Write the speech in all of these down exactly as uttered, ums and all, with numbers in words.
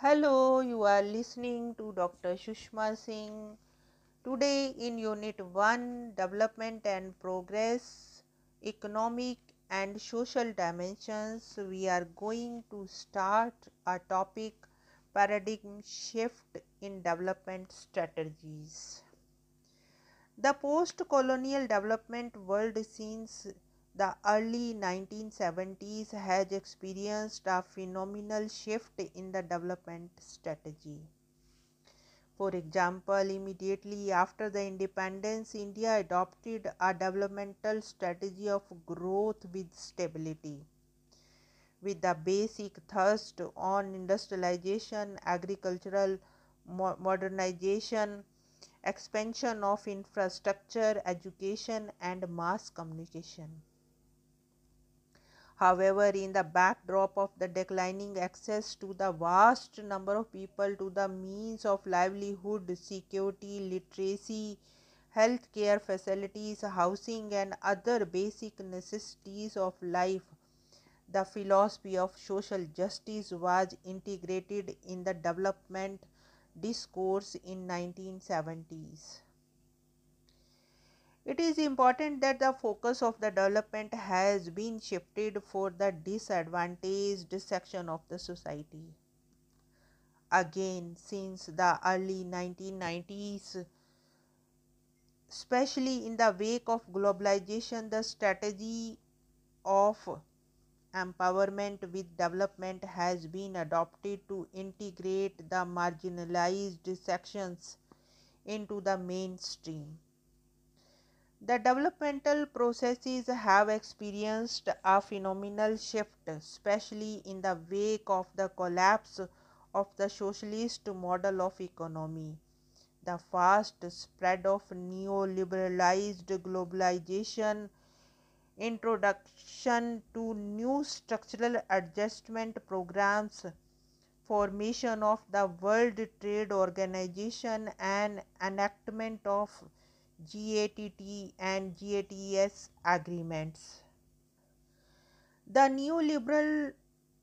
Hello, you are listening to Doctor Shushma Singh. Today in Unit one, Development and Progress, Economic and Social Dimensions, we are going to start a topic, Paradigm Shift in Development Strategies. The post-colonial development world since the early nineteen seventies has experienced a phenomenal shift in the development strategy. For example, immediately after the independence, India adopted a developmental strategy of growth with stability, with the basic thrust on industrialization, agricultural modernization, expansion of infrastructure, education, and mass communication. However, in the backdrop of the declining access to the vast number of people to the means of livelihood, security, literacy, healthcare facilities, housing, and other basic necessities of life, the philosophy of social justice was integrated in the development discourse in nineteen seventies. It is important that the focus of the development has been shifted for the disadvantaged section of the society. Again, since the early nineteen nineties, especially in the wake of globalization, the strategy of empowerment with development has been adopted to integrate the marginalized sections into the mainstream. The developmental processes have experienced a phenomenal shift, especially in the wake of the collapse of the socialist model of economy, the fast spread of neoliberalized globalization, introduction to new structural adjustment programs, formation of the World Trade Organization, and enactment of G A T T and G A T S agreements. The neoliberal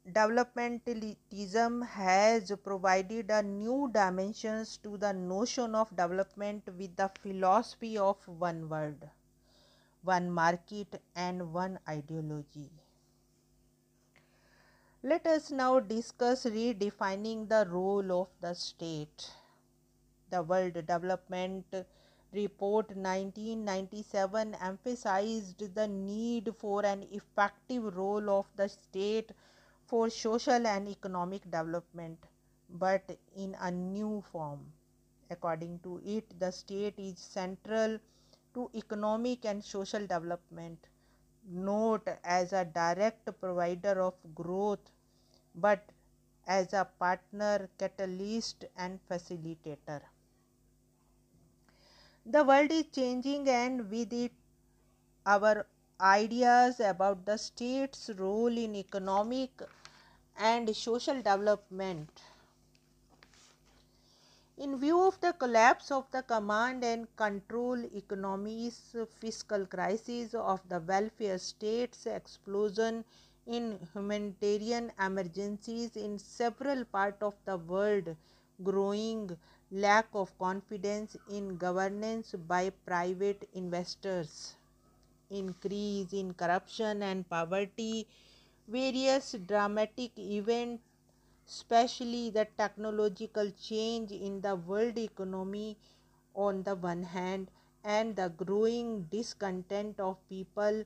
developmentalism has provided a new dimensions to the notion of development with the philosophy of one world, one market, and one ideology. Let us now discuss redefining the role of the state. The World Development Report nineteen ninety-seven emphasized the need for an effective role of the state for social and economic development, but in a new form. According to it, the state is central to economic and social development, not as a direct provider of growth, but as a partner, catalyst, and facilitator. The world is changing, and with it, our ideas about the state's role in economic and social development. In view of the collapse of the command and control economies, fiscal crisis of the welfare states, explosion in humanitarian emergencies in several parts of the world, growing lack of confidence in governance by private investors, increase in corruption and poverty, various dramatic events, especially the technological change in the world economy on the one hand, and the growing discontent of people,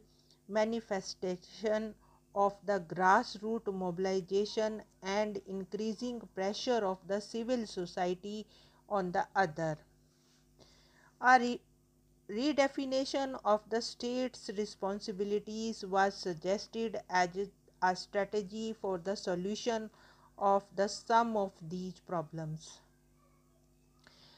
manifestation of the grassroots mobilization, and increasing pressure of the civil society on the other. A re- redefinition of the state's responsibilities was suggested as a strategy for the solution of the sum of these problems.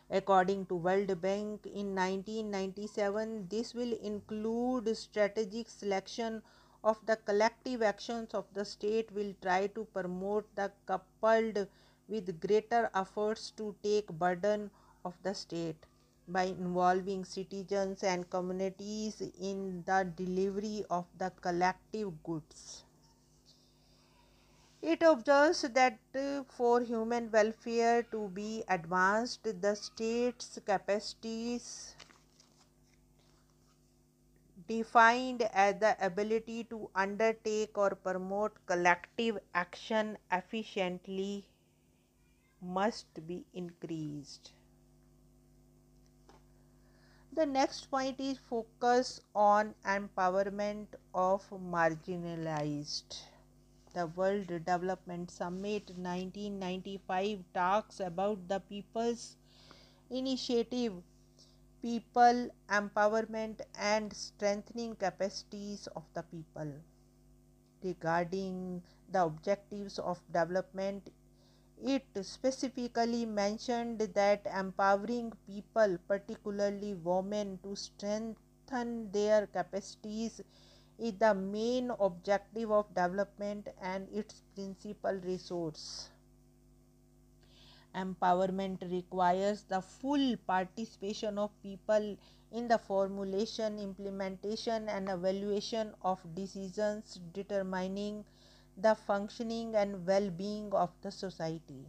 According to World Bank in nineteen ninety-seven, this will include strategic selection of the collective actions of the state will try to promote the coupled with greater efforts to take burden of the state by involving citizens and communities in the delivery of the collective goods. It observes that for human welfare to be advanced, the state's capacities defined as the ability to undertake or promote collective action efficiently must be increased. The next point is focus on empowerment of marginalized. The World Development Summit nineteen ninety-five talks about the People's Initiative, people empowerment and strengthening capacities of the people. Regarding the objectives of development, it specifically mentioned that empowering people, particularly women, to strengthen their capacities is the main objective of development and its principal resource. Empowerment requires the full participation of people in the formulation, implementation, and evaluation of decisions determining the functioning and well-being of the society.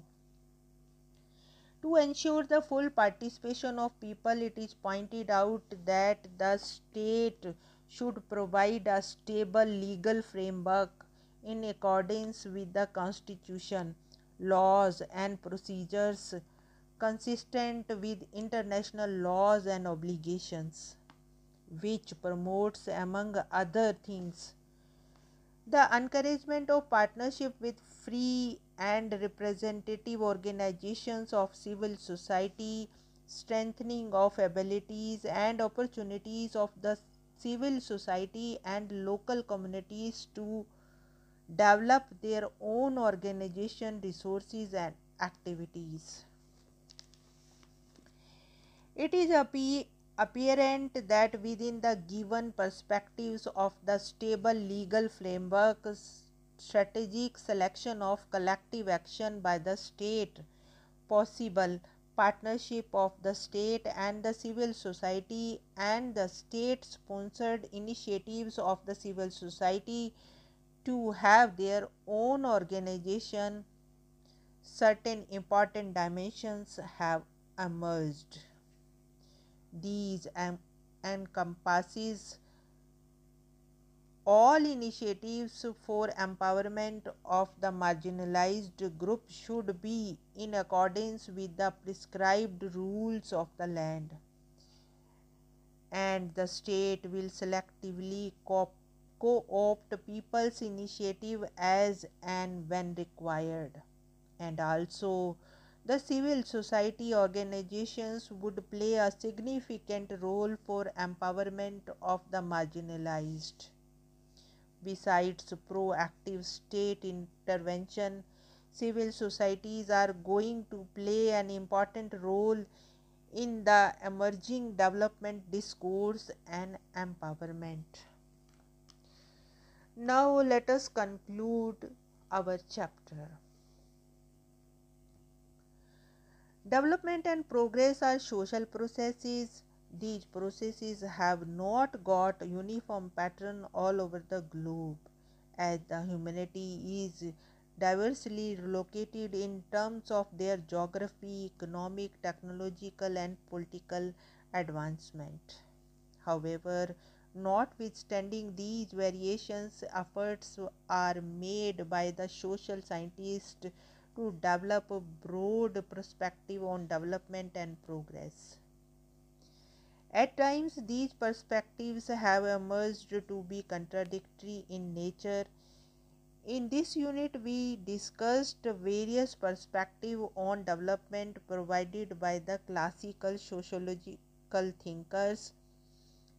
To ensure the full participation of people, it is pointed out that the state should provide a stable legal framework in accordance with the Constitution, laws and procedures consistent with international laws and obligations, which promotes, among other things, the encouragement of partnership with free and representative organizations of civil society, strengthening of abilities and opportunities of the civil society and local communities to develop their own organization, resources and activities. It is appe- apparent that within the given perspectives of the stable legal framework, strategic selection of collective action by the state, possible partnership of the state and the civil society, and the state-sponsored initiatives of the civil society to have their own organization, certain important dimensions have emerged. These em- encompasses all initiatives for empowerment of the marginalized group should be in accordance with the prescribed rules of the land, and the state will selectively cooperate co-opt people's initiative as and when required. And also the civil society organizations would play a significant role for empowerment of the marginalized. Besides proactive state intervention, civil societies are going to play an important role in the emerging development discourse and empowerment. Now let us conclude our chapter. Development and progress are social processes. These processes have not got a uniform pattern all over the globe, as the humanity is diversely located in terms of their geography, economic, technological and political advancement. However, notwithstanding these variations, efforts are made by the social scientists to develop a broad perspective on development and progress. At times, these perspectives have emerged to be contradictory in nature. In this unit, we discussed various perspectives on development provided by the classical sociological thinkers.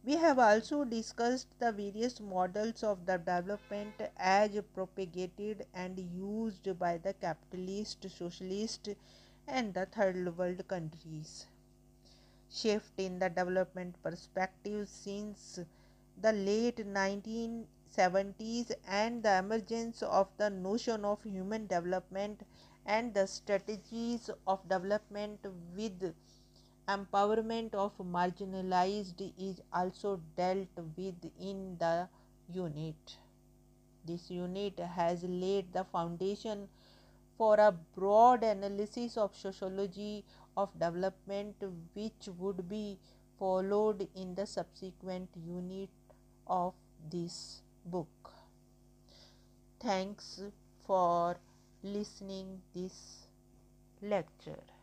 We have also discussed the various models of the development as propagated and used by the capitalist, socialist and the third world countries. Shift in the development perspective since the late nineteen seventies and the emergence of the notion of human development and the strategies of development with empowerment of marginalized is also dealt with in the unit. This unit has laid the foundation for a broad analysis of sociology of development, which would be followed in the subsequent unit of this book. Thanks for listening this lecture.